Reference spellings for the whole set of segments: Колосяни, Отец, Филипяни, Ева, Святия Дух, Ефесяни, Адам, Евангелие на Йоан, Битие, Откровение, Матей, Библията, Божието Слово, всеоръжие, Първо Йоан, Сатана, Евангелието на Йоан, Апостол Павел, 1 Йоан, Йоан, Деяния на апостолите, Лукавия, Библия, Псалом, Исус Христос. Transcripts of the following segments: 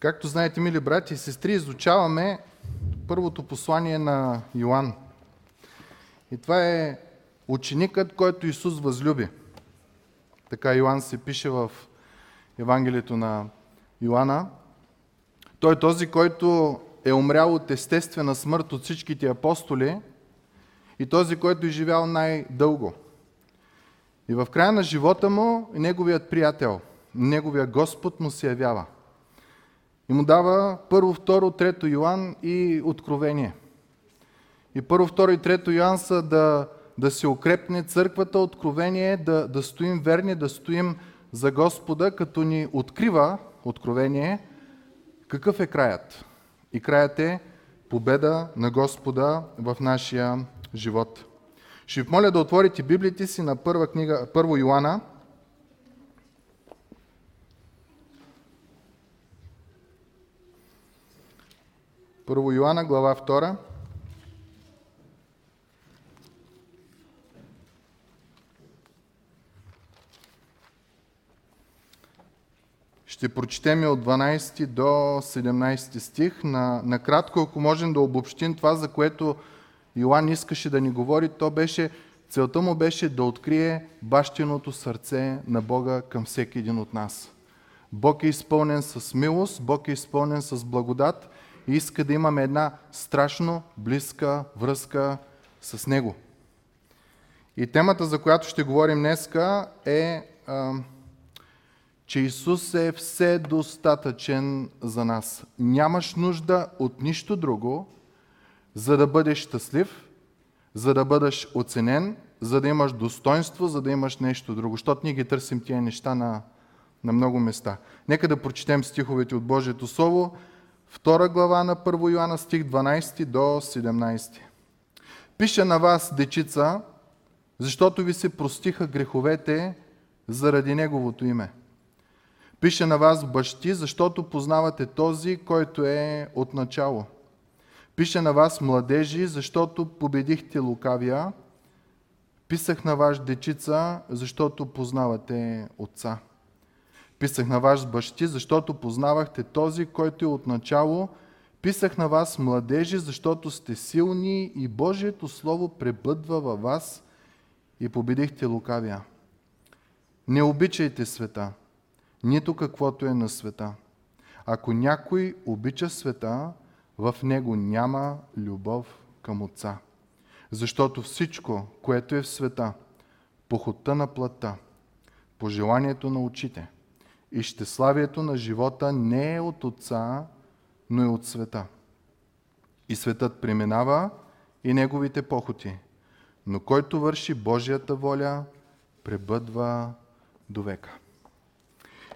Както знаете, мили брати и сестри, изучаваме първото послание на Йоан. И това е ученикът, който Исус възлюби. Така Йоан се пише в Евангелието на Йоана. Той е този, който е умрял от естествена смърт от всичките апостоли и този, който е живял най-дълго. И в края на живота му неговият приятел, неговия Господ му се явява. И му дава първо, второ, трето Йоан и Откровение. И първо, второ и трето Йоан са да се укрепне църквата, Откровение, да стоим верни, да стоим за Господа, като ни открива Откровение какъв е краят. И краят е победа на Господа в нашия живот. Ще ви моля да отворите Библиите си на Първо Йоана. Първо Йоана, глава 2. Ще прочетем от 12 до 17 стих. Накратко, ако можем да обобщим това, за което Йоан искаше да ни говори, целта му беше да открие бащиното сърце на Бога към всеки един от нас. Бог е изпълнен с милост, Бог е изпълнен с благодат и иска да имаме една страшно близка връзка с Него. И темата, за която ще говорим днеска е, че Исус е вседостатъчен за нас. Нямаш нужда от нищо друго, за да бъдеш щастлив, за да бъдеш оценен, за да имаш достоинство, за да имаш нещо друго. Защото ние ги търсим тия неща на много места. Нека да прочетем стиховете от Божието Слово. 2 глава на 1 Йоанна, стих 12 до 17. Пиша на вас, дечица, защото ви се простиха греховете заради Неговото име. Пиша на вас, бащи, защото познавате този, който е от начало. Пиша на вас, младежи, защото победихте лукавия. Писах на вас, дечица, защото познавате Отца. Писах на вас, бащи, защото познавахте този, който е от начало. Писах на вас, младежи, защото сте силни и Божието Слово пребъдва във вас и победихте лукавия. Не обичайте света, нито каквото е на света. Ако някой обича света, в него няма любов към Отца. Защото всичко, което е в света, похотта на плътта, пожеланието на очите и щеславието на живота не е от Отца, но е от света. И светът преминава и неговите похоти, но който върши Божията воля, пребъдва до века.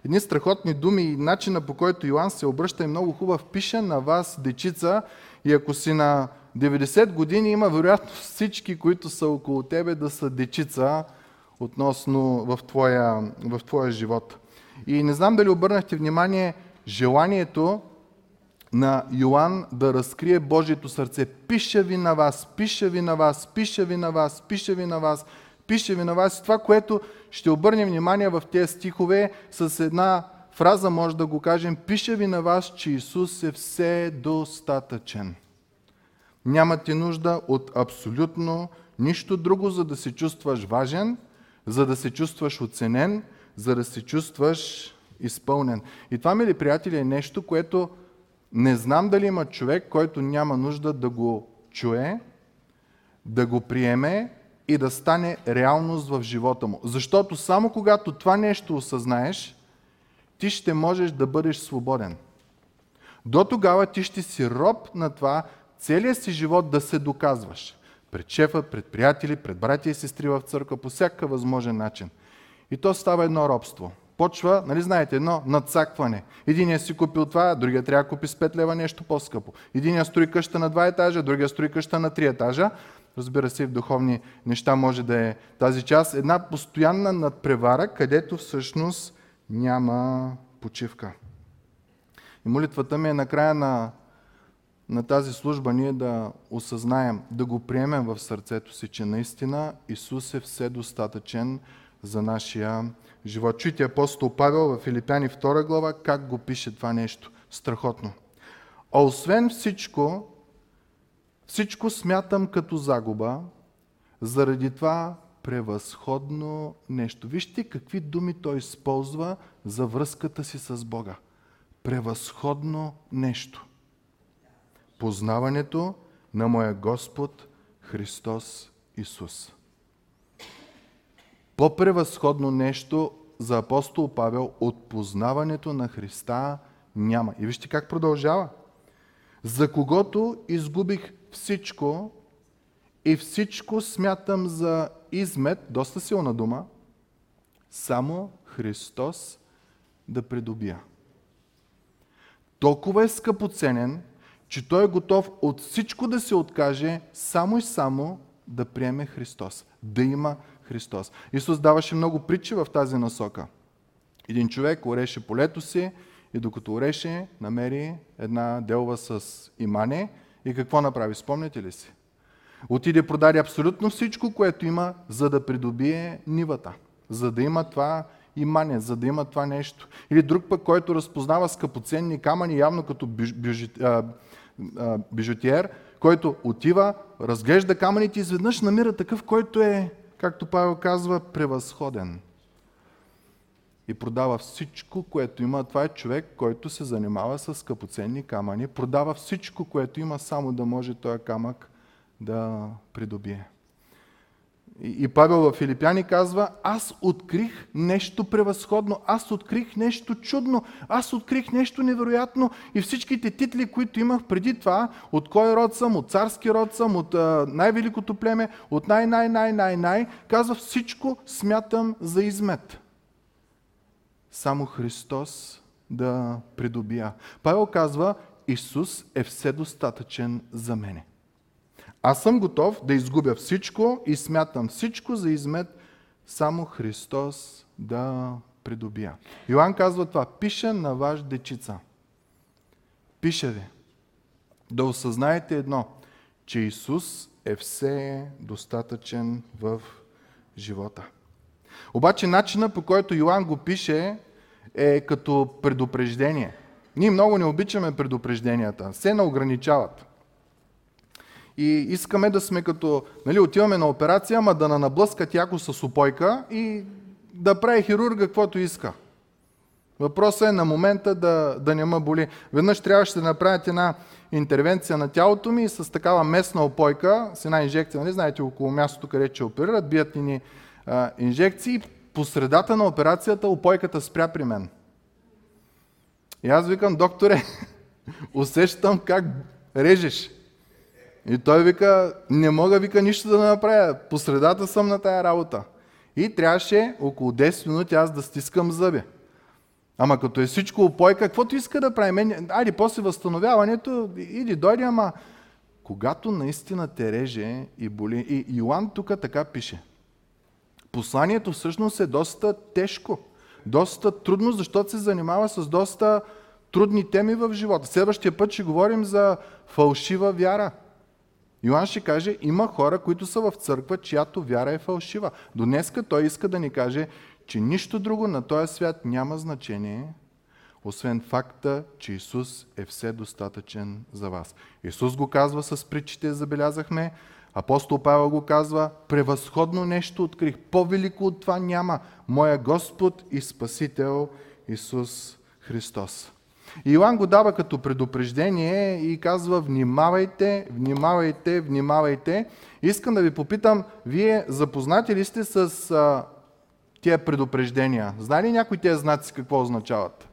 Едни страхотни думи и начина, по който Йоан се обръща, е много хубав. Пиша на вас, дечица, и ако си на 90 години, има вероятност всички, които са около тебе, да са дечица относно в твоя живот. И не знам дали обърнахте внимание желанието на Йоан да разкрие Божието сърце. Пиша ви на вас, пиша ви на вас, пиша ви на вас, пиша ви на вас, пише ви на вас. Това, което ще обърнем внимание в тези стихове, с една фраза може да го кажем. Пише ви на вас, че Исус е вседостатъчен. Нямате нужда от абсолютно нищо друго, за да се чувстваш важен, за да се чувстваш оценен, за да се чувстваш изпълнен. И това, мили приятели, е нещо, което не знам дали има човек, който няма нужда да го чуе, да го приеме и да стане реалност в живота му. Защото само когато това нещо осъзнаеш, ти ще можеш да бъдеш свободен. До тогава ти ще си роб на това целия си живот да се доказваш. Пред шефа, пред приятели, пред братя и сестри в църква, по всякакъв възможен начин. И то става едно робство. Почва, знаете, едно надцакване. Единият си купил това, другия трябва да купи с 5 лева нещо по-скъпо. Единият строи къща на 2 етажа, другия строи къща на 3 етажа. Разбира се, в духовни неща може да е тази част. Една постоянна надпревара, където всъщност няма почивка. И молитвата ми е накрая на тази служба ние да осъзнаем, да го приемем в сърцето си, че наистина Исус е вседостатъчен за нашия живот. Чуйте апостол Павел в Филипяни 2 глава, как го пише това нещо. Страхотно. А освен всичко смятам като загуба, заради това превъзходно нещо. Вижте какви думи той използва за връзката си с Бога. Превъзходно нещо. Познаването на моя Господ Христос Исус. По-превъзходно нещо за апостол Павел от познаването на Христа няма. И вижте как продължава. За когото изгубих всичко и всичко смятам за измет, доста силна дума, само Христос да придобия. Толкова е скъпоценен, че той е готов от всичко да се откаже, само и само да приеме Христос, да има Христос. Исус даваше много притчи в тази насока. Един човек ореше полето си и докато ореше, намери една делва с имане и какво направи? Спомняте ли си? Отиде, продаде абсолютно всичко, което има, за да придобие нивата, за да има това имане, за да има това нещо. Или друг пък, който разпознава скъпоценни камъни, явно като бижутиер, който отива, разглежда камъните и изведнъж намира такъв, който е, както Павел казва, превъзходен. И продава всичко, което има. Това е човек, който се занимава с скъпоценни камъни. Продава всичко, което има, само да може този камък да придобие. И Павел във Филипяни казва, аз открих нещо превъзходно, аз открих нещо чудно, аз открих нещо невероятно и всичките титли, които имах преди това, от кой род съм, от царски род съм, от най-великото племе, от най-най-най-най-най, казва, всичко смятам за измет. Само Христос да придобия. Павел казва, Исус е вседостатъчен за мене. Аз съм готов да изгубя всичко и смятам всичко за измет, само Христос да придобия. Йоан казва това, пише на ваш дечица. Пише ви, да осъзнаете едно, че Исус е все достатъчен в живота. Обаче начина, по който Йоан го пише, е като предупреждение. Ние много не обичаме предупрежденията, се наограничават. И искаме да сме като, нали, отиваме на операция, ама да наблъскат яко с упойка и да прави хирурга каквото иска. Въпросът е на момента да не ме боли. Веднъж трябваше да направят една интервенция на тялото ми с такава местна опойка, с една инжекция, нали, знаете, около мястото, където ще оперират, бият ни инжекции. По средата на операцията опойката спря при мен. И аз викам, докторе, усещам как режеш. И той вика, не мога, вика, нищо да направя, посредата съм на тая работа. И трябваше около 10 минути аз да стискам зъби. Ама като е всичко опойка, каквото иска да прави, айде после възстановяването, иди, дойди, ама когато наистина те реже и боли, и Йоан тук така пише. Посланието всъщност е доста тежко, доста трудно, защото се занимава с доста трудни теми в живота. Следващия път ще говорим за фалшива вяра. Йоан ще каже, има хора, които са в църква, чиято вяра е фалшива. До днеска той иска да ни каже, че нищо друго на този свят няма значение, освен факта, че Исус е вседостатъчен за вас. Исус го казва с притчите, забелязахме. Апостол Павел го казва, превъзходно нещо открих. По-велико от това няма. Моя Господ и Спасител Исус Христос. И Йоан го дава като предупреждение и казва, внимавайте, внимавайте, внимавайте. Искам да ви попитам, вие запознати ли сте с тия предупреждения? Знае ли някой тези знаци какво означават?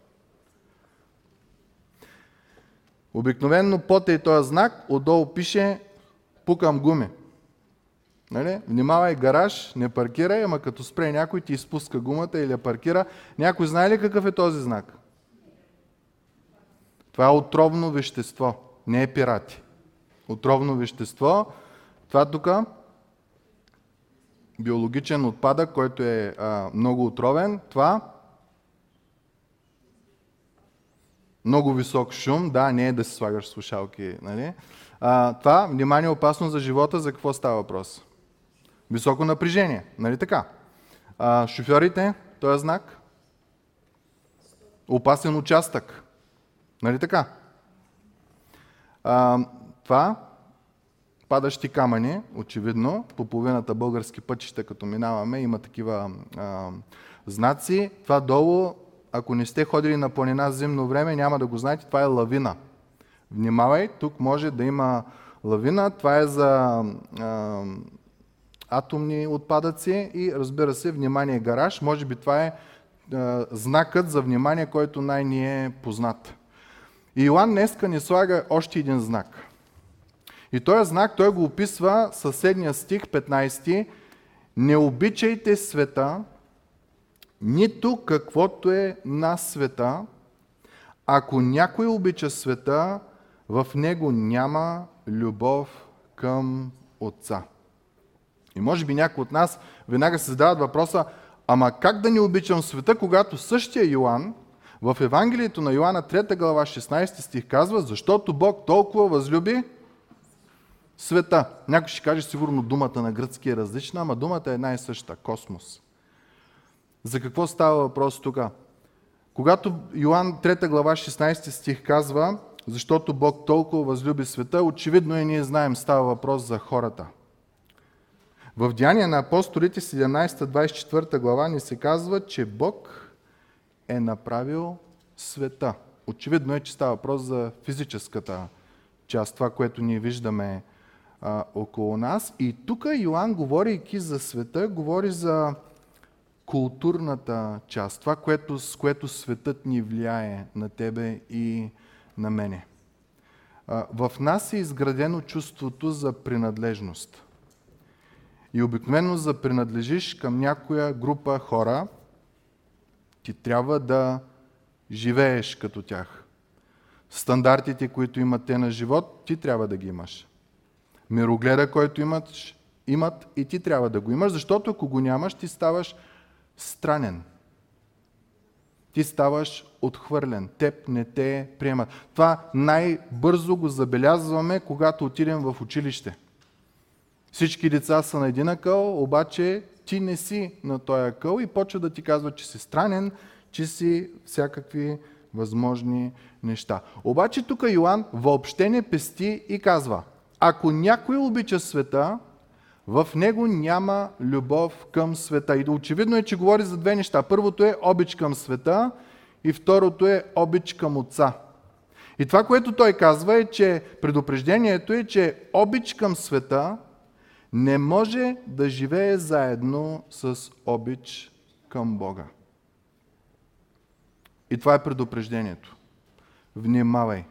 Обикновенно под е този знак, отдолу пише пукам гуми. Нали? Внимавай, гараж, не паркирай, ама като спре някой ти изпуска гумата или я паркира. Някой знае ли какъв е този знак? Това е отровно вещество, не е пирати. Отровно вещество, това тук биологичен отпадък, който е много отровен, това много висок шум, да, не е да си слагаш слушалки, нали? Това, внимание, опасно за живота, за какво става въпрос? Високо напрежение, нали така? шофьорите, този знак, опасен участък. Нали така? Това, падащи камъни, очевидно, по половината български пътища, като минаваме, има такива знаци. Това долу, ако не сте ходили на планина зимно време, няма да го знаете, това е лавина. Внимавай, тук може да има лавина, това е за атомни отпадъци и разбира се, внимание гараж, може би това е знакът за внимание, който най-ни е познат. И Йоан днеска ни слага още един знак. И този знак той го описва съседния стих 15. Не обичайте света, нито каквото е на света. Ако някой обича света, в него няма любов към Отца. И може би някои от нас веднага се задават въпроса, ама как да не обичам света, когато същия Йоан в Евангелието на Йоанна 3 глава 16 стих казва, защото Бог толкова възлюби света. Някой ще каже, сигурно думата на гръцки е различна, ама думата е една и съща, космос. За какво става въпрос тук? Когато Йоан 3 глава 16 стих казва, защото Бог толкова възлюби света, очевидно и ние знаем, става въпрос за хората. В Деяния на апостолите 17-24 глава ни се казва, че Бог е направил света. Очевидно е, че става въпрос за физическата част, това, което ние виждаме около нас. И тук Йоан, говорейки за света, говори за културната част, това, с което светът ни влияе на тебе и на мене. В нас е изградено чувството за принадлежност. И обикновено за принадлежиш към някоя група хора, ти трябва да живееш като тях. Стандартите, които имат те на живот, ти трябва да ги имаш. Мирогледа, който имат и ти трябва да го имаш, защото ако го нямаш, ти ставаш странен. Ти ставаш отхвърлен. Теб не те приемат. Това най-бързо го забелязваме, когато отидем в училище. Всички деца са на един акъл, обаче ти не си на този акъл и почва да ти казва, че си странен, че си всякакви възможни неща. Обаче тук Йоан въобще не пести и казва, ако някой обича света, в него няма любов към света. И очевидно е, че говори за две неща. Първото е обич към света и второто е обич към Отца. И това, което той казва е, че предупреждението е, че обич към света не може да живее заедно с обич към Бога. И това е предупреждението. Внимавай!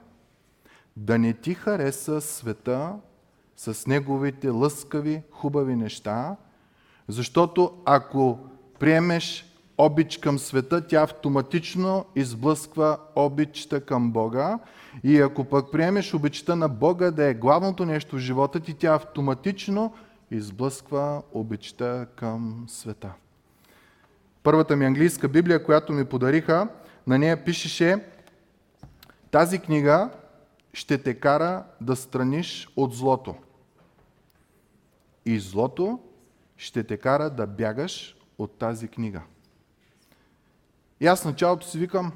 Да не ти хареса света с неговите лъскави, хубави неща, защото ако приемеш обич към света, тя автоматично изблъсква обичта към Бога. И ако пък приемеш обичта на Бога да е главното нещо в живота ти, тя автоматично изблъсква обичта към света. Първата ми английска Библия, която ми подариха, на нея пишеше: тази книга ще те кара да страниш от злото. И злото ще те кара да бягаш от тази книга. И аз в началото си викам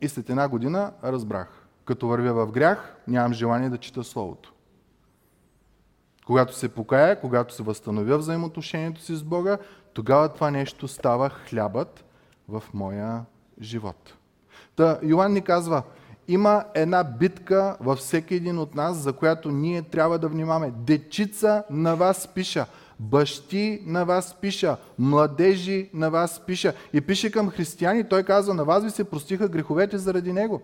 и след една година разбрах. Като вървя в грях, нямам желание да чета Словото. Когато се покая, когато се възстановя взаимоотношението си с Бога, тогава това нещо става хлябът в моя живот. Та Йоан ни казва, има една битка във всеки един от нас, за която ние трябва да внимаваме. Дечица на вас пиша, бащи на вас пиша, младежи на вас пиша. И пише към християни, той казва, на вас ви се простиха греховете заради него.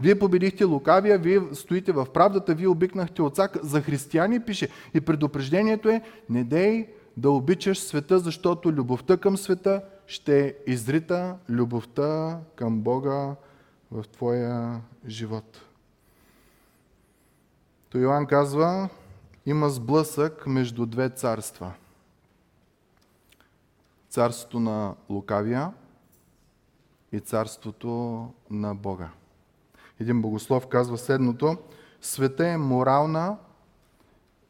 Вие победихте лукавия, вие стоите в правдата, вие обикнахте Отца. За християни пише. И предупреждението е, не дей да обичаш света, защото любовта към света ще изрита любовта към Бога в твоя живот. То Йоан казва, има сблъсък между две царства. Царството на лукавия и царството на Бога. Един богослов казва следното. Света е морална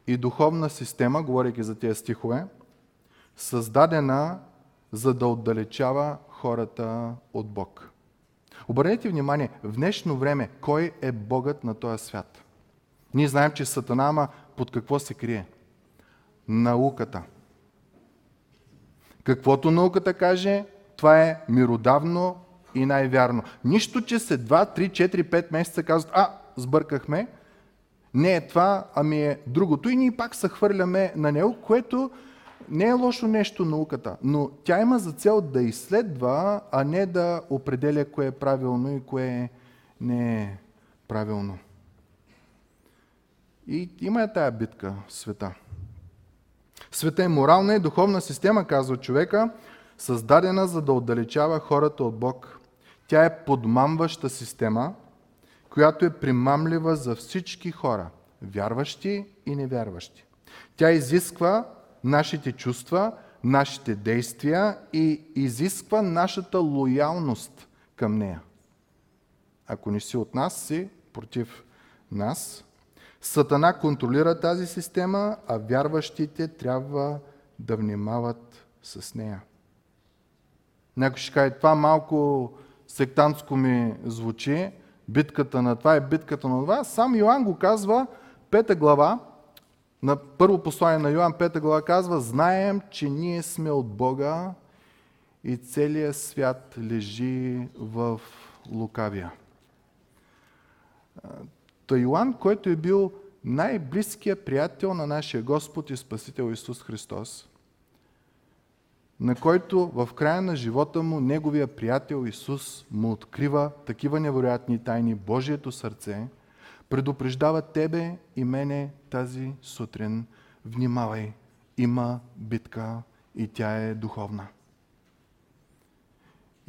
и духовна система, говорейки за тези стихове, създадена, за да отдалечава хората от Бог. Обърнете внимание, в днешно време кой е Богът на този свят? Ние знаем, че Сатана, ама под какво се крие? Науката. Каквото науката каже, това е миродавно и най-вярно. Нищо, че след 2, 3, 4, 5 месеца казват, сбъркахме, не е това, ами е другото. И ние пак се хвърляме на него, което не е лошо нещо науката, но тя има за цел да изследва, а не да определя кое е правилно и кое не е правилно. И има е тая битка в света. Света е морална и духовна система, казва човека, създадена за да отдалечава хората от Бог. Тя е подмамваща система, която е примамлива за всички хора, вярващи и невярващи. Тя изисква нашите чувства, нашите действия и изисква нашата лоялност към нея. Ако не си от нас, си против нас. Сатана контролира тази система, а вярващите трябва да внимават с нея. Някой ще каже, това малко сектантско ми звучи, битката на това е битката на това. Сам Йоан го казва, 5 глава, на първо послание на Йоан 5 глава казва, знаем, че ние сме от Бога и целият свят лежи в лукавия. Той Йоан, който е бил най-близкият приятел на нашия Господ и Спасител Исус Христос, на който в края на живота му неговия приятел Исус му открива такива невероятни тайни, Божието сърце, предупреждава тебе и мене тази сутрин. Внимавай, има битка и тя е духовна.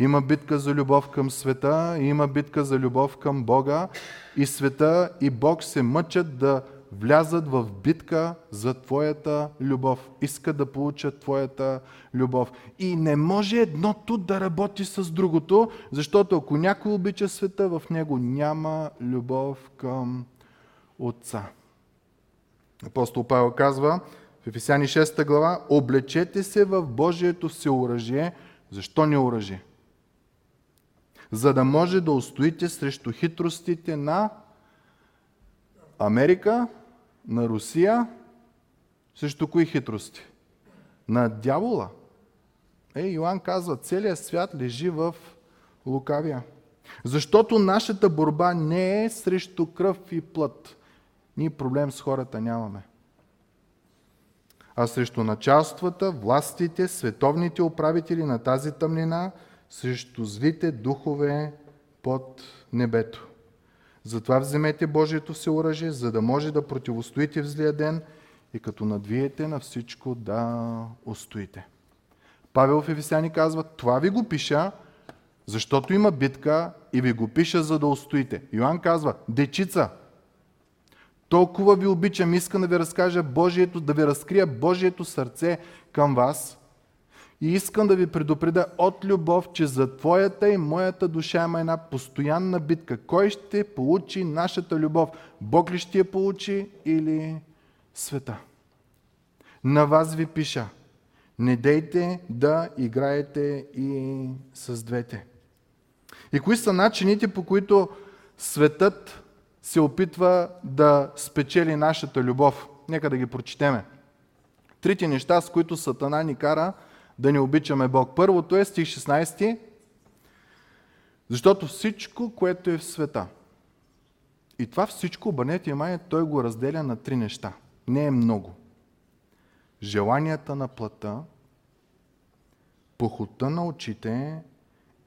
Има битка за любов към света, има битка за любов към Бога и света и Бог се мъчат да влязат в битка за твоята любов. Искат да получат твоята любов. И не може едното да работи с другото, защото ако някой обича света, в него няма любов към Отца. Апостол Павел казва в Ефесяни 6 глава, облечете се в Божието всеоръжие. Защо не оръжие? За да може да устоите срещу хитростите на Америка, на Русия, срещу кои хитрости? На дявола. Йоан казва, целият свят лежи в лукавия. Защото нашата борба не е срещу кръв и плът. Ние проблем с хората нямаме. А срещу началствата, властите, световните управители на тази тъмнина, срещу злите духове под небето. Затова вземете Божието всеоръжие, за да може да противостоите в злия ден и като надвиете на всичко да устоите. Павел в Ефесяни казва, това ви го пиша, защото има битка и ви го пиша, за да устоите. Йоан казва, дечица, толкова ви обичам, искам да ви разкажа Божието, да ви разкрия Божието сърце към вас и искам да ви предупредя от любов, че за твоята и моята душа има една постоянна битка. Кой ще получи нашата любов? Бог ли ще я получи или света? На вас ви пиша, не дейте да играете и с двете. И кои са начините, по които светът се опитва да спечели нашата любов? Нека да ги прочетеме. Трите неща, с които Сатана ни кара да не обичаме Бог. Първото е стих 16. Защото всичко, което е в света. И това всичко, обърнете внимание, той го разделя на три неща. Не е много. Желанията на плътта, похота на очите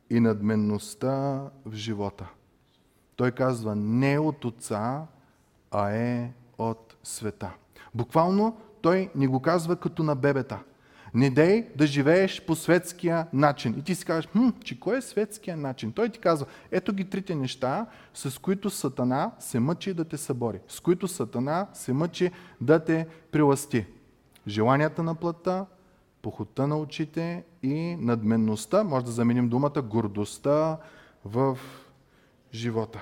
и надменността в живота. Той казва, не е от Отца, а е от света. Буквално той ни го казва като на бебета. Не дей да живееш по светския начин. И ти си казваш, че кой е светския начин? Той ти казва, ето ги трите неща, с които Сатана се мъчи да те събори. С които Сатана се мъчи да те прилъсти. Желанията на плътта, похота на очите и надменността, може да заменим думата, гордостта в живота.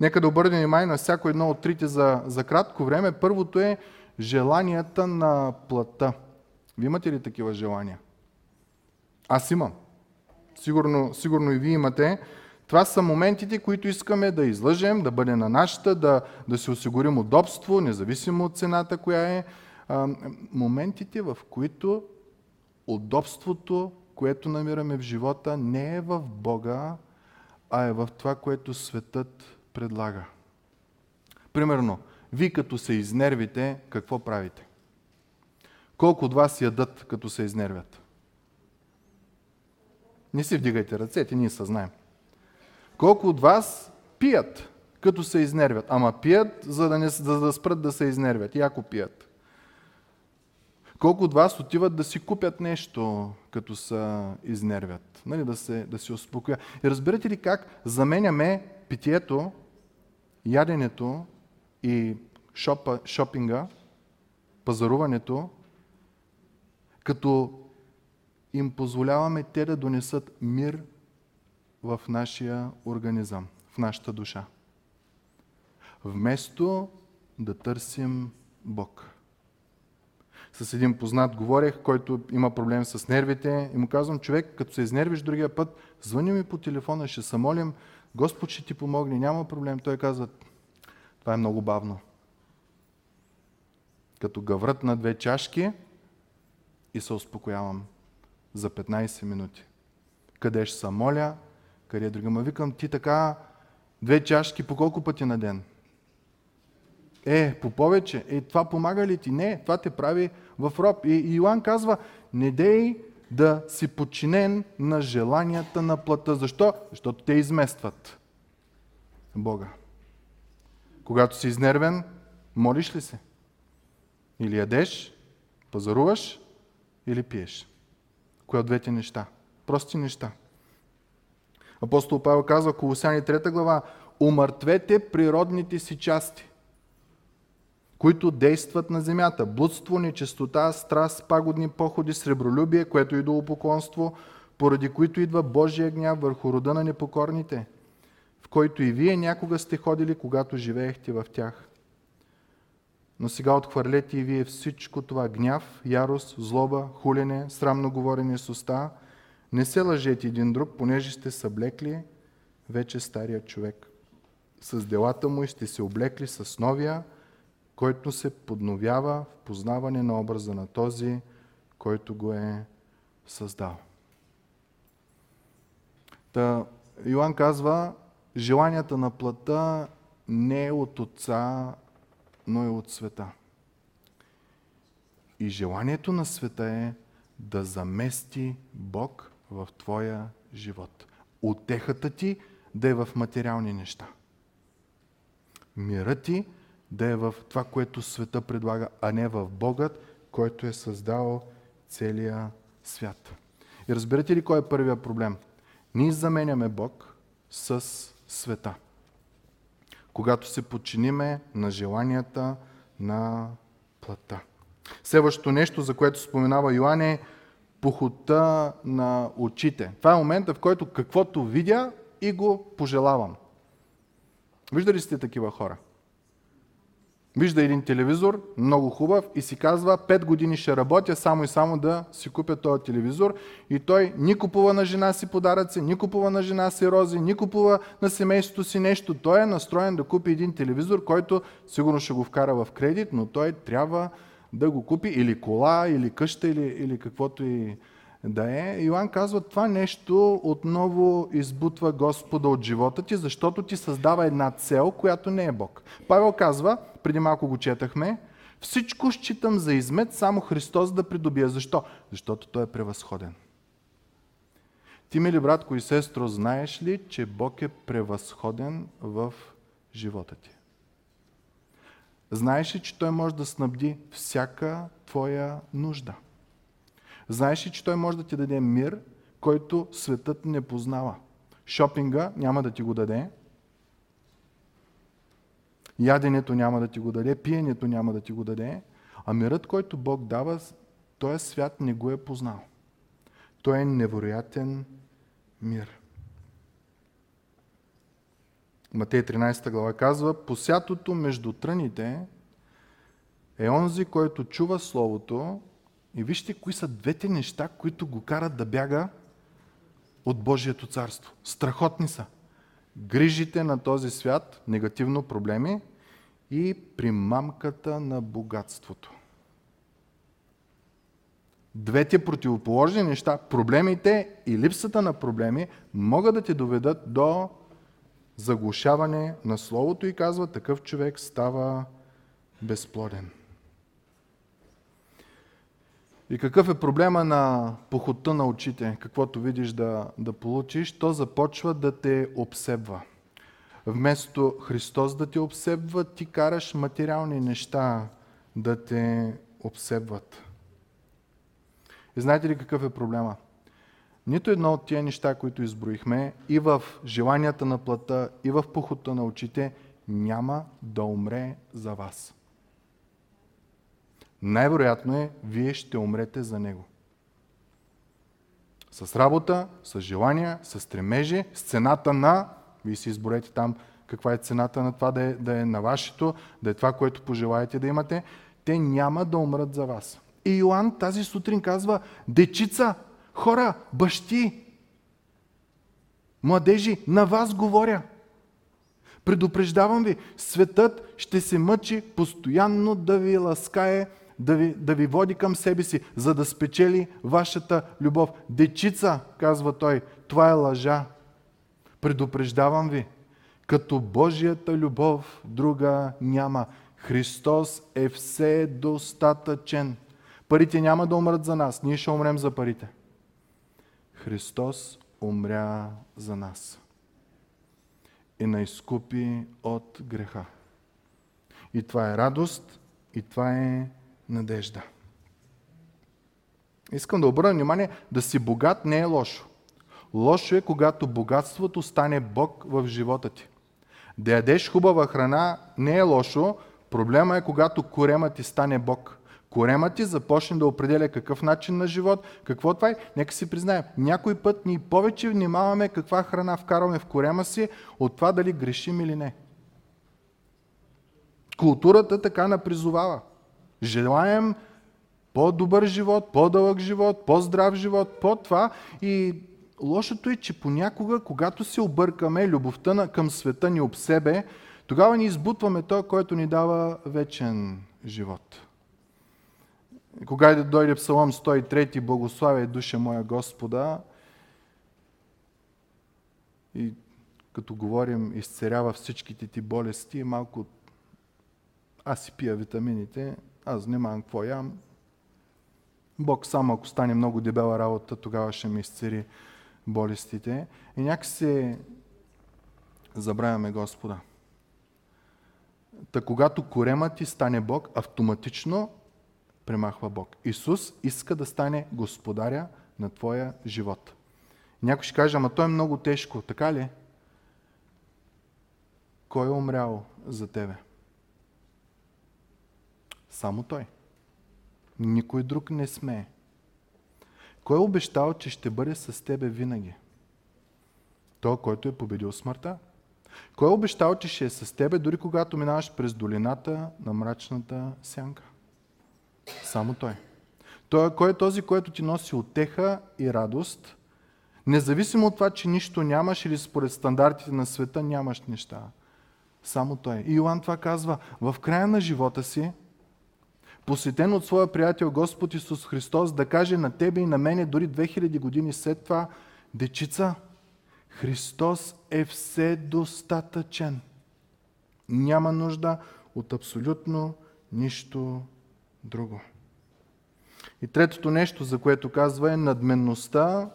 Нека да обърнем внимание на всяко едно от трите за кратко време. Първото е желанията на плътта. Вие имате ли такива желания? Аз имам. Сигурно и вие имате. Това са моментите, които искаме да излъжем, да бъде на нашата, да си осигурим удобство, независимо от цената, коя е. Моментите, в които удобството, което намираме в живота, не е в Бога, а е в това, което светът предлага. Примерно, вие като се изнервите, какво правите? Колко от вас ядат, като се изнервят? Не си вдигайте ръцете, ние съзнаем. Колко от вас пият, като се изнервят? Ама пият, за да спрат да се изнервят. Яко пият. Колко от вас отиват да си купят нещо, като се изнервят? Нали, да се успокоят. И разбирате ли как заменяме питието, яденето и шопинга, пазаруването, като им позволяваме те да донесат мир в нашия организъм, в нашата душа. Вместо да търсим Бог. С един познат говорех, който има проблем с нервите, и му казвам: човек, като се изнервиш другия път, звъни ми по телефона, ще се молим, Господ ще ти помогне, няма проблем. Той казва: това е много бавно. Като гаврат на две чашки и се успокоявам за 15 минути. Къде ще се моля, къде друга. Ма викам: ти така две чашки по колко пъти на ден? По повече. Това помага ли ти? Не, това те прави в роб. И Йоан казва: не дей да си подчинен на желанията на плътта. Защо? Защото те изместват Бога. Когато си изнервен, молиш ли се? Или ядеш, пазаруваш, или пиеш? Коя от двете неща? Прости неща. Апостол Павел казва, Колосяни 3 глава: умъртвете природните си части, които действат на земята. Блудство, нечистота, страст, пагодни походи, сребролюбие, което идолопоклонство, поради които идва Божия гняв върху рода на непокорните, в който и вие някога сте ходили, когато живеехте в тях. Но сега отхвърлете и вие всичко това: гняв, ярост, злоба, хулене, срамно говорене с уста. Не се лъжете един друг, понеже сте съблекли вече стария човек с делата му и сте се облекли с новия, който се подновява в познаване на образа на този, който го е създал. Йоан казва: желанията на плътта не е от Отца, но е от света. И желанието на света е да замести Бог в твоя живот. Утехата ти да е в материални неща. Мирът ти да е в това, което света предлага, а не в Богът, който е създал целия свят. И разбирате ли кой е първият проблем? Ние заменяме Бог с света, когато се подчиниме на желанията на плътта. Следващото нещо, за което споменава Йоан, е похота на очите. Това е момента, в който каквото видя и го пожелавам. Виждали сте такива хора? Вижда един телевизор, много хубав, и си казва: 5 години ще работя само и само да си купя този телевизор. И той ни купува на жена си подаръци, ни купува на жена си рози, ни купува на семейството си нещо. Той е настроен да купи един телевизор, който сигурно ще го вкара в кредит, но той трябва да го купи, или кола, или къща, или каквото и да е. Йоан казва: това нещо отново избутва Господа от живота ти, защото ти създава една цел, която не е Бог. Павел казва, преди малко го четахме: всичко считам за измет, само Христос да придобия. Защо? Защото Той е превъзходен. Ти, мили братко и сестро, знаеш ли, че Бог е превъзходен в живота ти? Знаеш ли, че Той може да снабди всяка твоя нужда? Знаеш ли, че Той може да ти даде мир, който светът не познава? Шопинга няма да ти го даде. Яденето няма да ти го даде. Пиенето няма да ти го даде. А мирът, който Бог дава, този свят не го е познал. Той е невероятен мир. Матей 13 глава казва: посятото между тръните е онзи, който чува Словото, И вижте кои са двете неща, които го карат да бяга от Божието царство. Страхотни са. Грижите на този свят, негативно проблеми и примамката на богатството. Двете противоположни неща, проблемите и липсата на проблеми, могат да те доведат до заглушаване на Словото и казва, такъв човек става безплоден. И какъв е проблема на похота на очите, каквото видиш да получиш, то започва да те обсебва. Вместо Христос да те обсебва, ти караш материални неща да те обсебват. И знаете ли какъв е проблема? Нито едно от тия неща, които изброихме, и в желанията на плътта, и в похота на очите, няма да умре за вас. Най-вероятно е, вие ще умрете за него. С работа, с желания, с стремежи, с цената на... Вие си изборете там каква е цената на това да е на вашето, да е това, което пожелаете да имате. Те няма да умрат за вас. И Йоан тази сутрин казва, дечица, хора, бащи, младежи, на вас говоря. Предупреждавам ви, светът ще се мъчи постоянно да ви ласкае, да ви води към себе си, за да спечели вашата любов. Дечица, казва той, това е лъжа. Предупреждавам ви, като Божията любов друга няма. Христос е вседостатъчен. Парите няма да умрат за нас, ние ще умрем за парите. Христос умря за нас и ни изкупи от греха. И това е радост, и това е надежда. Искам да обърна внимание, да си богат не е лошо. Лошо е, когато богатството стане Бог в живота ти. Да ядеш хубава храна не е лошо, проблема е, когато корема ти стане Бог. Корема ти започне да определя какъв начин на живот, какво това е. Нека си признаем, някой път ние повече внимаваме каква храна вкарваме в корема си, от това дали грешим или не. Културата така напризовава. Желаем по-добър живот, по-дълъг живот, по-здрав живот, по-това и... Лошото е, че понякога, когато се объркаме, любовта към света ни об себе, тогава ни избутваме той, който ни дава вечен живот. Кога да дойде Псалом 103, благославяй душа моя Господа, и като говорим, изцерява всичките ти болести, малко аз си пия витамините, аз внимавам какво ям. Бог само, ако стане много дебела работа, тогава ще ми изцери болестите. И някакси забравяме Господа. Та когато корема ти стане Бог, автоматично премахва Бог. Исус иска да стане господаря на твоя живот. Някой ще каже, ама то е много тежко, така ли? Кой е умрял за тебе? Само Той. Никой друг не смее. Кой е обещал, че ще бъде с тебе винаги? Той, който е победил смъртта. Кой е обещал, че ще е с тебе, дори когато минаваш през долината на мрачната сянка? Само Той. Кой е този, който ти носи утеха и радост, независимо от това, че нищо нямаш или според стандартите на света нямаш неща? Само Той. И Йоан това казва, в края на живота си, посетен от своя приятел Господ Исус Христос, да каже на тебе и на мене дори 2000 години след това, дечица, Христос е вседостатъчен. Няма нужда от абсолютно нищо друго. И третото нещо, за което казва, е надменността,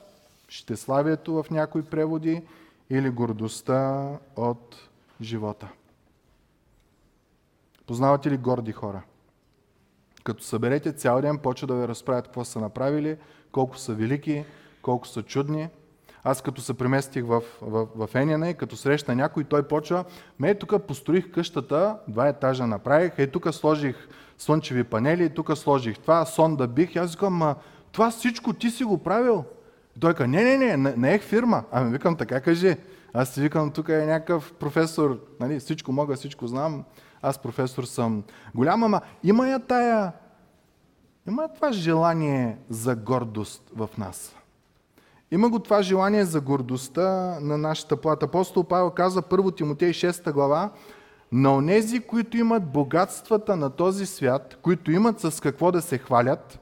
щеславието в някои преводи или гордостта от живота. Познавате ли горди хора? Като съберете цял ден, почва да ви разправят какво са направили, колко са велики, колко са чудни. Аз като се преместих в Еняна и като срещна някой, той почва, ме тук построих къщата, 2 етажа направих, и тук сложих слънчеви панели, тук сложих това, сонда бих. И аз викам, ма това всичко ти си го правил? И той казва, не е фирма. Ами викам, така кажи. Аз си викам, тук е някакъв професор, нали, всичко мога, всичко знам. Аз професор съм голям, ама има я тая Има това желание за гордост в нас. Има го това желание за гордостта на нашата плата. Апостол Павел казва, 1 Тимотей 6 глава, на онези, които имат богатствата на този свят, които имат с какво да се хвалят,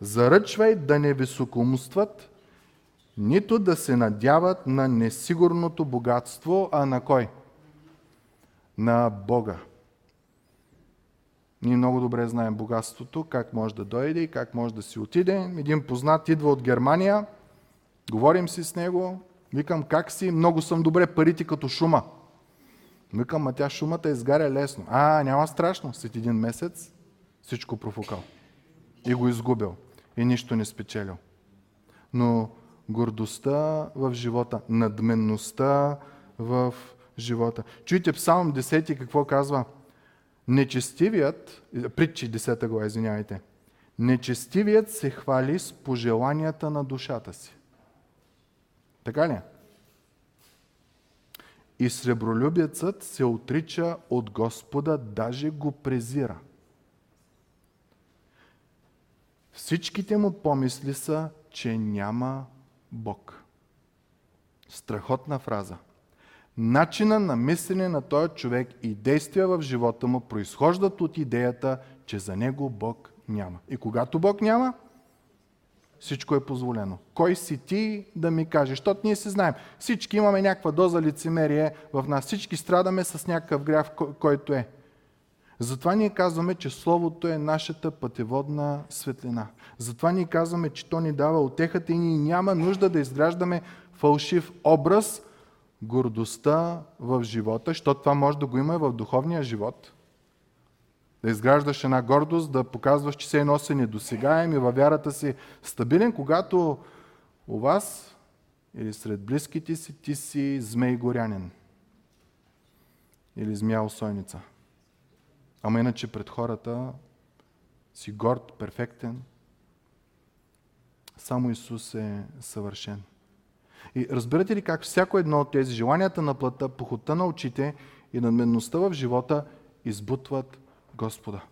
заръчвай да не високомустват, нито да се надяват на несигурното богатство, а на кой? На Бога. Ние много добре знаем богатството, как може да дойде и как може да си отиде. Един познат идва от Германия, говорим си с него, викам, как си? Много съм добре, парите като шума. Викам, а тя шумата изгаря лесно. Няма страшно, след един месец всичко профукал. И го изгубил. И нищо не спечелил. Но гордостта в живота, надменността в живота. Чуйте Псалом 10 какво казва? Нечестивият, притчи 10 глава, извинявайте. Нечестивият се хвали с пожеланията на душата си. Така ли? И сребролюбецът се отрича от Господа, даже го презира. Всичките му помисли са, че няма Бог. Страхотна фраза. Начина на мислене на този човек и действия в живота му произхождат от идеята, че за него Бог няма. И когато Бог няма, всичко е позволено. Кой си ти да ми кажеш? Защото ние си знаем. Всички имаме някаква доза лицемерие в нас. Всички страдаме с някакъв грях, който е. Затова ние казваме, че Словото е нашата пътеводна светлина. Затова ние казваме, че то ни дава утехата и ние няма нужда да изграждаме фалшив образ, гордостта в живота, защото това може да го има и в духовния живот. Да изграждаш една гордост, да показваш, че се е носен и досегаем и във вярата си стабилен, когато у вас или сред близките си, ти си змей горянин. Или змия усойница. Ама иначе пред хората си горд, перфектен. Само Исус е съвършен. И разбирате ли как всяко едно от тези желанията на плътта, похота на очите и надменността в живота избутват Господа.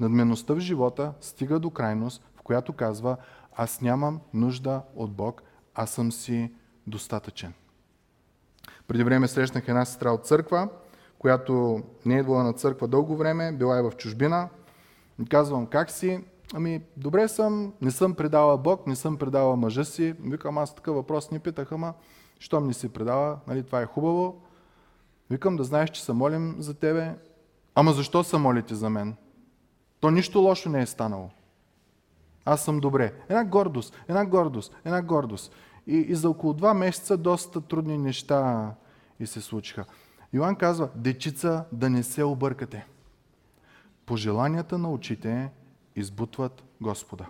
Надменността в живота стига до крайност, в която казва, аз нямам нужда от Бог, аз съм си достатъчен. Преди време срещнах една сестра от църква, която не е идвала на църква дълго време, била е в чужбина. Казвам, как си? Добре съм, не съм предала Бог, не съм предала мъжа си. Викам, аз такъв въпрос не питах, щом не си предала, това е хубаво. Викам, да знаеш, че се молим за тебе. Защо се молите за мен? То нищо лошо не е станало. Аз съм добре. Една гордост. И за около 2 месеца доста трудни неща и се случиха. Йоан казва, дечица, да не се объркате. Пожеланията на очите избутват Господа.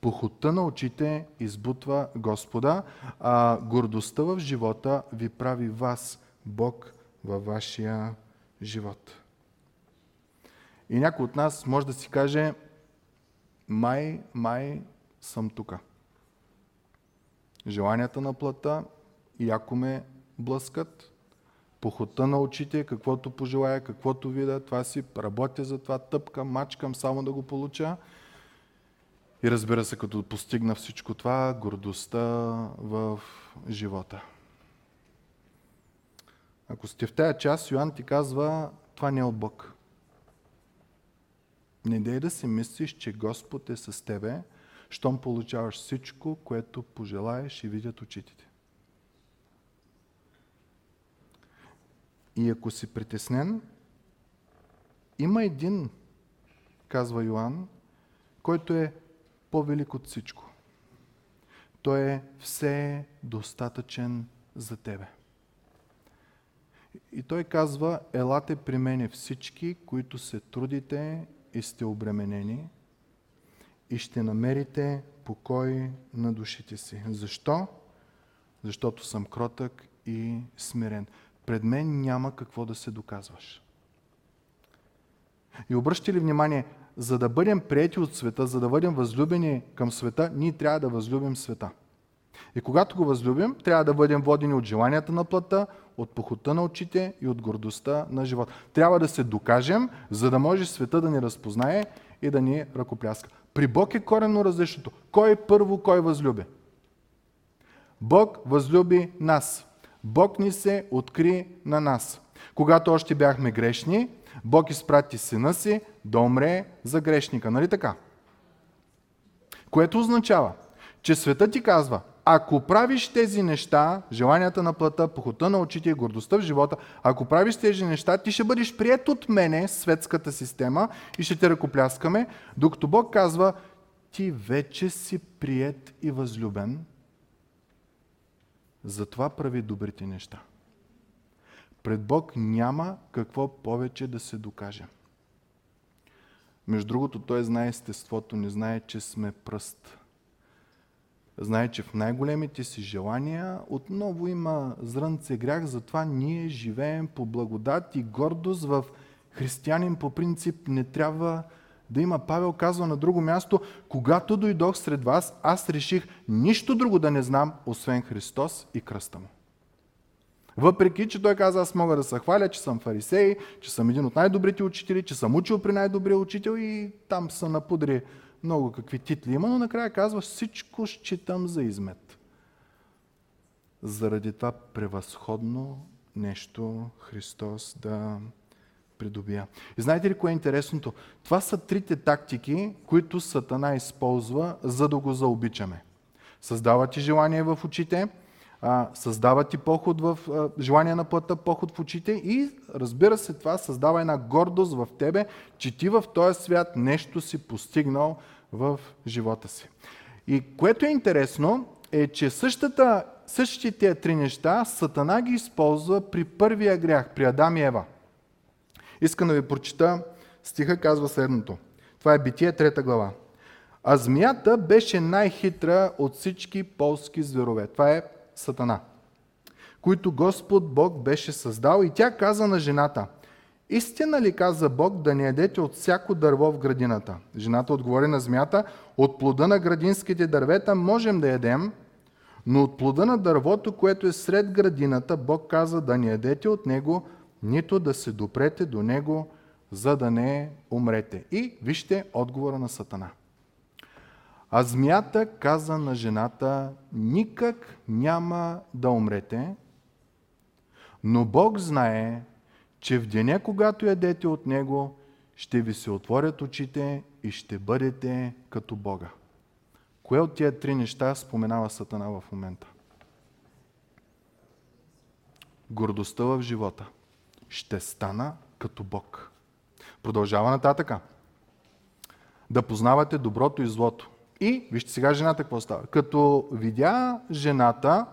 Похотта на очите избутва Господа, а гордостта в живота ви прави вас, Бог, във вашия живот. И някой от нас може да си каже, май съм тука. Желанията на плътта яко ме блъскат. Похота на очите, каквото пожелая, каквото видя, това си работя за това, тъпкам, мачкам, само да го получа. И разбира се, като постигна всичко това, гордостта в живота. Ако сте в тая част, Йоан ти казва, това не е от Бог. Не дей да си мислиш, че Господ е с тебе, щом получаваш всичко, което пожелаеш и видят очите. И ако си притеснен, има един, казва Йоан, който е по-велик от всичко. Той е все достатъчен за тебе. И той казва, елате при мене всички, които се трудите и сте обременени, и ще намерите покой на душите си. Защо? Защото съм кротък и смирен. Пред мен няма какво да се доказваш. И обръщате ли внимание, за да бъдем приети от света, за да бъдем възлюбени към света, ние трябва да възлюбим света. И когато го възлюбим, трябва да бъдем водени от желанията на плътта, от похота на очите и от гордостта на живота. Трябва да се докажем, за да може света да ни разпознае и да ни ръкопляска. При Бог е коренно различното. Кой първо, кой възлюби? Бог възлюби нас. Бог ни се откри на нас. Когато още бяхме грешни, Бог изпрати сина си да умре за грешника. Нали така? Което означава, че светът ти казва, ако правиш тези неща, желанията на плътта, похота на очите и гордостта в живота, ако правиш тези неща, ти ще бъдеш приет от мене, светската система, и ще те ръкопляскаме, докато Бог казва, ти вече си приет и възлюбен, затова прави добрите неща. Пред Бог няма какво повече да се докаже. Между другото, Той знае естеството, не знае, че сме пръст. Знае, че в най-големите си желания отново има зрънце грях, затова ние живеем по благодат и гордост. В християнин по принцип не трябва да има. Павел казва на друго място, когато дойдох сред вас, аз реших нищо друго да не знам, освен Христос и кръста му. Въпреки, че той каза, аз мога да се хваля, че съм фарисей, че съм един от най-добрите учители, че съм учил при най-добрия учител и там са напудри много какви титли има, но накрая казва, всичко считам за измет. Заради това превъзходно нещо Христос да придобия. И знаете ли кое е интересното? Това са трите тактики, които Сатана използва, за да го заобичаме. Създава ти желание в очите, създава ти поход в желание на плътта, поход в очите и разбира се това създава една гордост в тебе, че ти в този свят нещо си постигнал в живота си. И което е интересно е, че същите три неща Сатана ги използва при първия грях, при Адам и Ева. Искам да ви прочита стиха, казва следното. Това е Битие, 3 глава. А змията беше най-хитра от всички полски зверове. Това е Сатана, които Господ Бог беше създал, и тя каза на жената, истина ли каза Бог да не ядете от всяко дърво в градината? Жената отговори на змията, от плода на градинските дървета можем да ядем, но от плода на дървото, което е сред градината, Бог каза да не ядете от него, нито да се допрете до него, за да не умрете. И вижте отговора на Сатана. А змията каза на жената, никак няма да умрете, но Бог знае, че в деня, когато ядете от него, ще ви се отворят очите и ще бъдете като Бога. Кое от тия три неща споменава Сатана в момента? Гордостта в живота. Ще стана като Бог. Продължава нататъка. Да познавате доброто и злото. И вижте сега жената какво става. Като видя жената,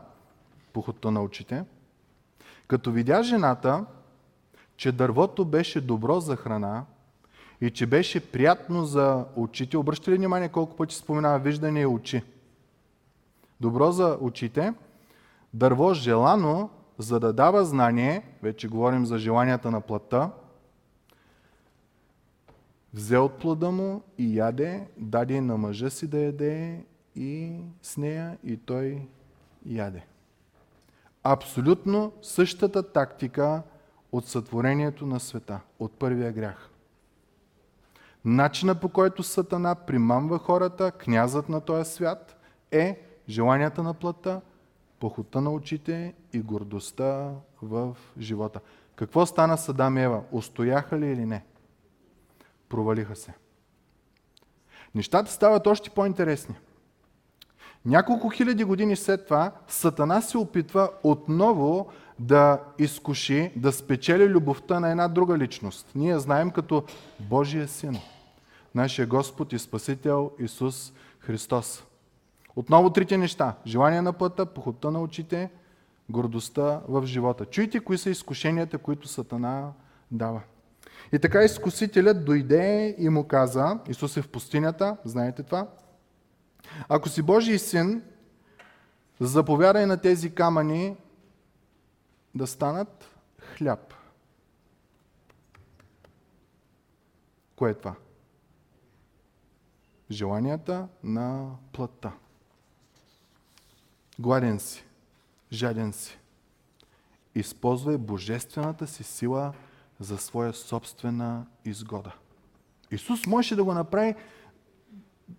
похота на очите, като видя жената, че дървото беше добро за храна и че беше приятно за очите, обръщате ли внимание колко пъти споменава виждане и очи? Добро за очите, дърво желано, за да дава знание, вече говорим за желанията на плътта, взе от плода му и яде, даде на мъжа си да яде и с нея и той яде. Абсолютно същата тактика от сътворението на света, от първия грях. Начина по който Сатана примамва хората, князът на този свят, е желанията на плътта, похота на очите и гордостта в живота. Какво стана с Адам и Ева? Устояха ли или не? Провалиха се. Нещата стават още по-интересни. Няколко хиляди години след това Сатана се опитва отново да изкуши, да спечели любовта на една друга личност. Ние знаем като Божия син, нашия Господ и Спасител Исус Христос. Отново трите неща. Желание на плътта, похота на очите, гордостта в живота. Чуйте кои са изкушенията, които Сатана дава. И така изкусителят дойде и му каза, Исус е в пустинята, знаете това, ако си Божий син, заповядай на тези камъни да станат хляб. Кое е това? Желанията на плътта. Гладен си, жаден си. Използвай божествената си сила за своя собствена изгода. Исус можеше да го направи,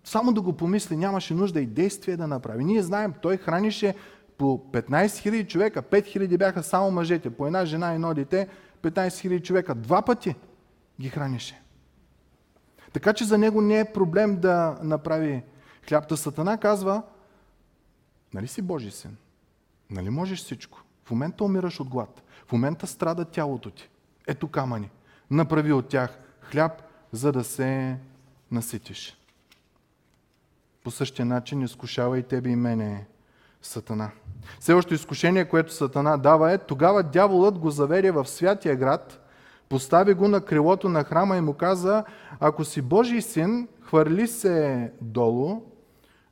само да го помисли, нямаше нужда и действие да направи. Ние знаем, той хранише по 15 000 човека, 5 000 бяха само мъжете, по една жена и едно дете, 15 000 човека, два пъти ги хранише. Така че за него не е проблем да направи хлябта. Сатана казва, нали си Божий син? Нали можеш всичко? В момента умираш от глад. В момента страда тялото ти. Ето камъни. Направи от тях хляб, за да се наситиш. По същия начин изкушава и тебе и мене Сатана. Все още изкушение, което Сатана дава е, тогава дяволът го заведе в святия град, постави го на крилото на храма и му каза, ако си Божий син, хвърли се долу,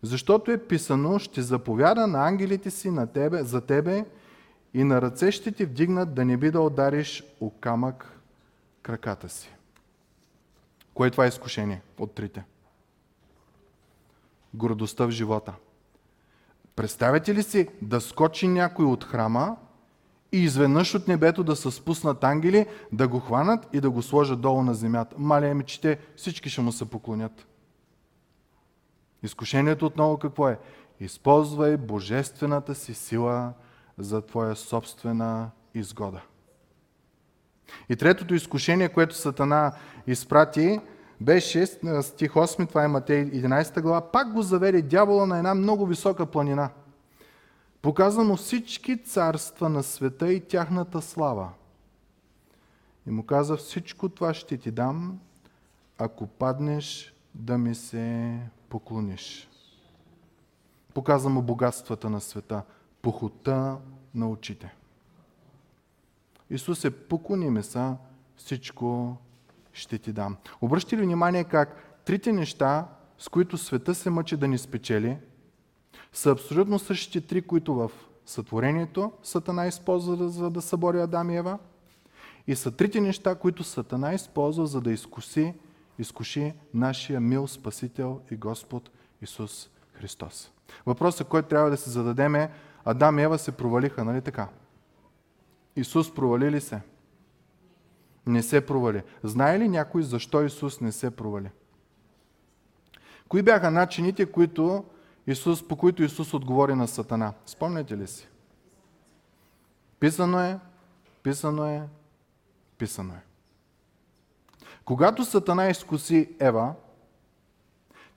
защото е писано, ще заповяда на ангелите си на тебе, за тебе и на ръце ще ти вдигнат да не би да удариш о камък краката си. Кое е това изкушение от трите? Гордостта в живота. Представете ли си да скочи някой от храма и изведнъж от небето да се спуснат ангели, да го хванат и да го сложат долу на земята? Мале мечте, всички ще му се поклонят. Изкушението отново какво е? Използвай божествената си сила за твоя собствена изгода. И третото изкушение, което Сатана изпрати, беше стих 8, това е Матей 11 глава, пак го заведе дявола на една много висока планина. Показа му всички царства на света и тяхната слава. И му каза, всичко това ще ти дам, ако паднеш да ми се поклониш. Показа му богатствата на света, похота на очите. Исусе, поклони ми се, всичко ще ти дам. Обръщи ли внимание как трите неща, с които света се мъчи да ни спечели, са абсолютно същите три, които в сътворението Сатана използва, за да събори Адам и Ева, и са трите неща, които Сатана използва, за да изкуши нашия мил Спасител и Господ Исус Христос. Въпросът, който трябва да се зададем е, Адам и Ева се провалиха, нали така? Исус провали ли се? Не се провали. Знае ли някой защо Исус не се провали? Кои бяха начините, по които Исус отговори на Сатана? Спомняте ли си? Писано е, писано е, писано е. Когато Сатана изкуси Ева,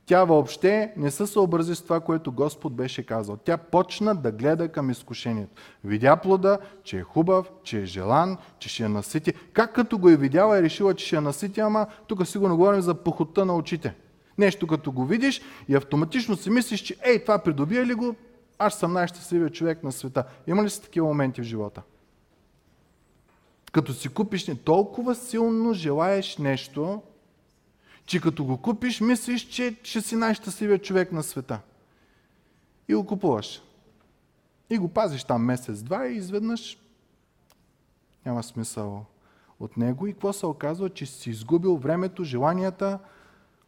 тя въобще не се съобрази с това, което Господ беше казал. Тя почна да гледа към изкушението. Видя плода, че е хубав, че е желан, че ще я насити. Как като го е видяла и решила, че ще я насити, ама тук сигурно говорим за похота на очите. Нещо като го видиш и автоматично си мислиш, че ей, това придобия ли го, аз съм най-щастливия човек на света. Има ли си такива моменти в живота? Като си купиш, не толкова силно желаеш нещо, че като го купиш, мислиш, че ще си най-щастливия човек на света. И го купуваш. И го пазиш там месец-два и изведнъж няма смисъл от него. И какво се оказва? Че си изгубил времето, желанията,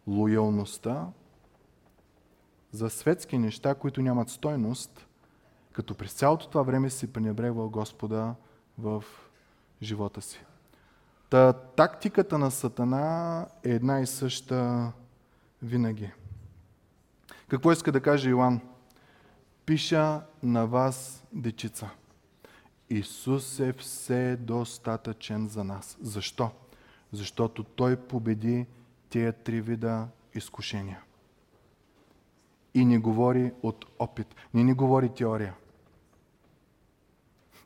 лоялността за светски неща, които нямат стойност, като през цялото това време си пренебрегвал Господа в живота си. Та тактиката на Сатана е една и съща винаги. Какво иска да каже Йоан? Пиша на вас, дечица. Исус е вседостатъчен за нас. Защо? Защото Той победи тия три вида изкушения. И не говори от опит. Не говори теория.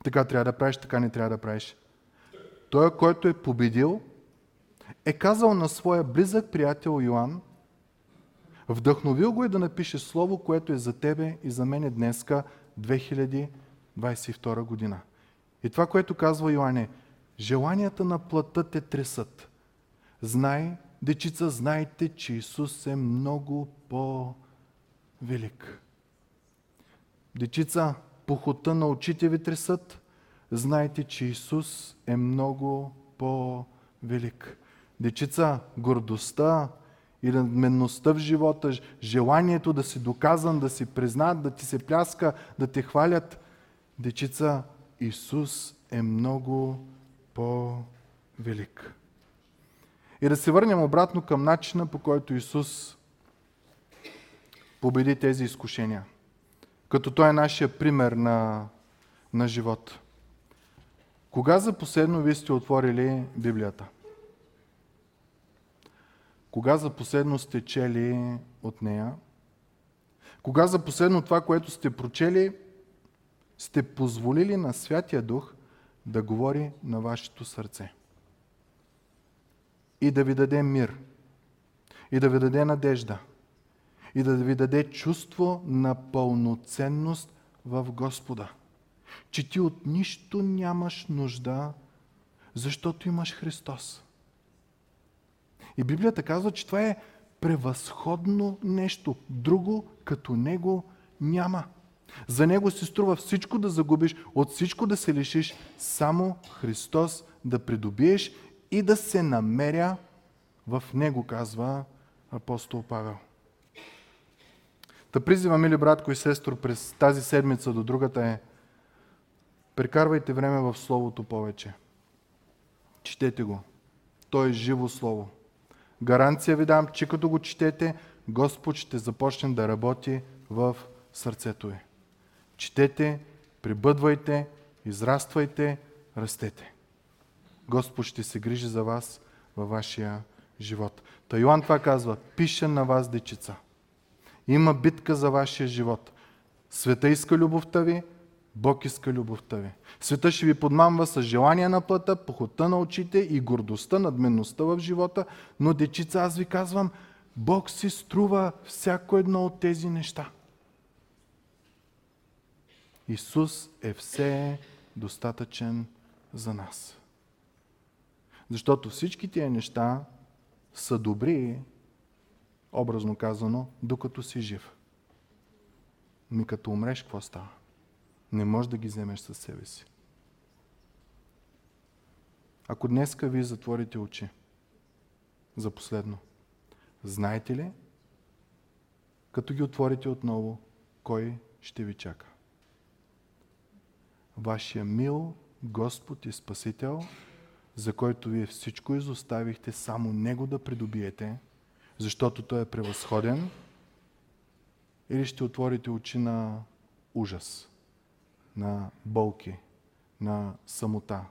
Така трябва да правиш, така не трябва да правиш. Той, който е победил, е казал на своя близък приятел Йоан, вдъхновил го и да напише слово, което е за тебе и за мене днеска, 2022 година. И това, което казва Йоан е, желанията на плътта те тресат. Знай, дечица, знайте, че Исус е много по-велик. Дечица, похота на очите ви тресат. Знайте, че Исус е много по-велик. Дечица, гордостта и надменността в живота, желанието да си доказан, да си признат, да ти се пляска, да те хвалят. Дечица, Исус е много по-велик. И да се върнем обратно към начина, по който Исус победи тези изкушения. Като Той е нашия пример на живот. Кога за последно вие сте отворили Библията? Кога за последно сте чели от нея? Кога за последно това, което сте прочели, сте позволили на Святия Дух да говори на вашето сърце? И да ви даде мир, и да ви даде надежда, и да ви даде чувство на пълноценност в Господа. Че ти от нищо нямаш нужда, защото имаш Христос. И Библията казва, че това е превъзходно нещо. Друго като Него няма. За Него си струва всичко да загубиш, от всичко да се лишиш, само Христос да придобиеш и да се намеря в Него, казва апостол Павел. Та призива, мили братко и сестро, през тази седмица до другата е: прекарвайте време в Словото повече. Четете го. То е живо Слово. Гаранция ви дам, че като го четете, Господ ще започне да работи в сърцето ви. Четете, прибъдвайте, израствайте, растете. Господ ще се грижи за вас във вашия живот. Та Йоан това казва: пише на вас, дечица. Има битка за вашия живот. Света иска любовта ви, Бог иска любовта ви. Света ще ви подмамва с желания на плътта, похота на очите и гордостта, надменността в живота, но, дечица, аз ви казвам, Бог си струва всяко едно от тези неща. Исус е все достатъчен за нас. Защото всички тия неща са добри, образно казано, докато си жив. Ми като умреш, какво става? Не можеш да ги вземеш със себе си. Ако днеска вие затворите очи за последно, знаете ли, като ги отворите отново, кой ще ви чака? Вашия мил Господ и Спасител, за който вие всичко изоставихте, само Него да придобиете, защото Той е превъзходен, или ще отворите очи на ужас, на болки, на самота,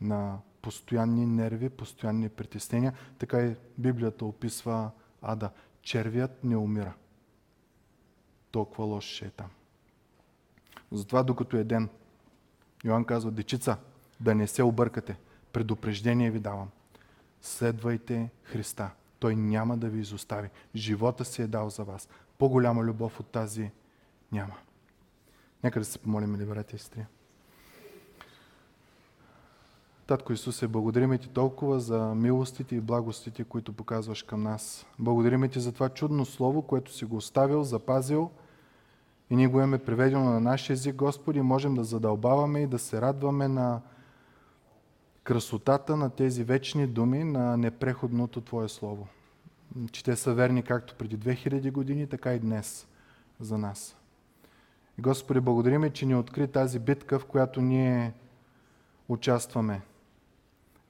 на постоянни нерви, постоянни притеснения. Така и Библията описва ада. Червият не умира. Толкова лошо е там. Затова, докато е ден, Йоан казва: дечица, да не се объркате. Предупреждение ви давам. Следвайте Христа. Той няма да ви изостави. Живота си е дал за вас. По-голяма любов от тази няма. Нека да се помолим, мили братя и сестри. Татко Исусе, благодарим Ти толкова за милостите и благостите, които показваш към нас. Благодарим Ти за това чудно слово, което си го оставил, запазил и ние го имаме преведено на нашия език, Господи, можем да задълбаваме и да се радваме на красотата на тези вечни думи, на непреходното Твое слово. Че те са верни както преди 2000 години, така и днес за нас. Господи, благодарим, че ни откри тази битка, в която ние участваме.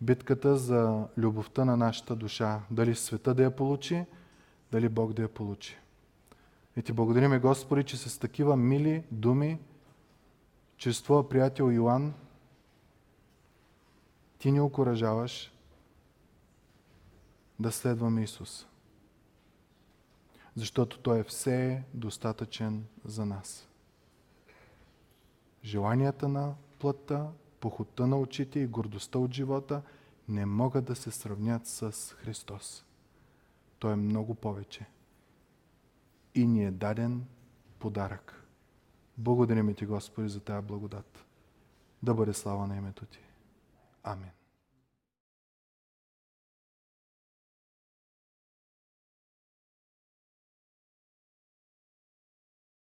Битката за любовта на нашата душа. Дали света да я получи, дали Бог да я получи. И Ти благодарим, Господи, че с такива мили думи, чрез Твоя приятел Йоан, Ти ни окуражаваш да следваме Исус. Защото Той е все достатъчен за нас. Желанията на плътта, похота на очите и гордостта от живота не могат да се сравнят с Христос. Той е много повече и ни е даден подарък. Благодарим Ти, Господи, за тая благодат. Да бъде слава на името Ти. Амин.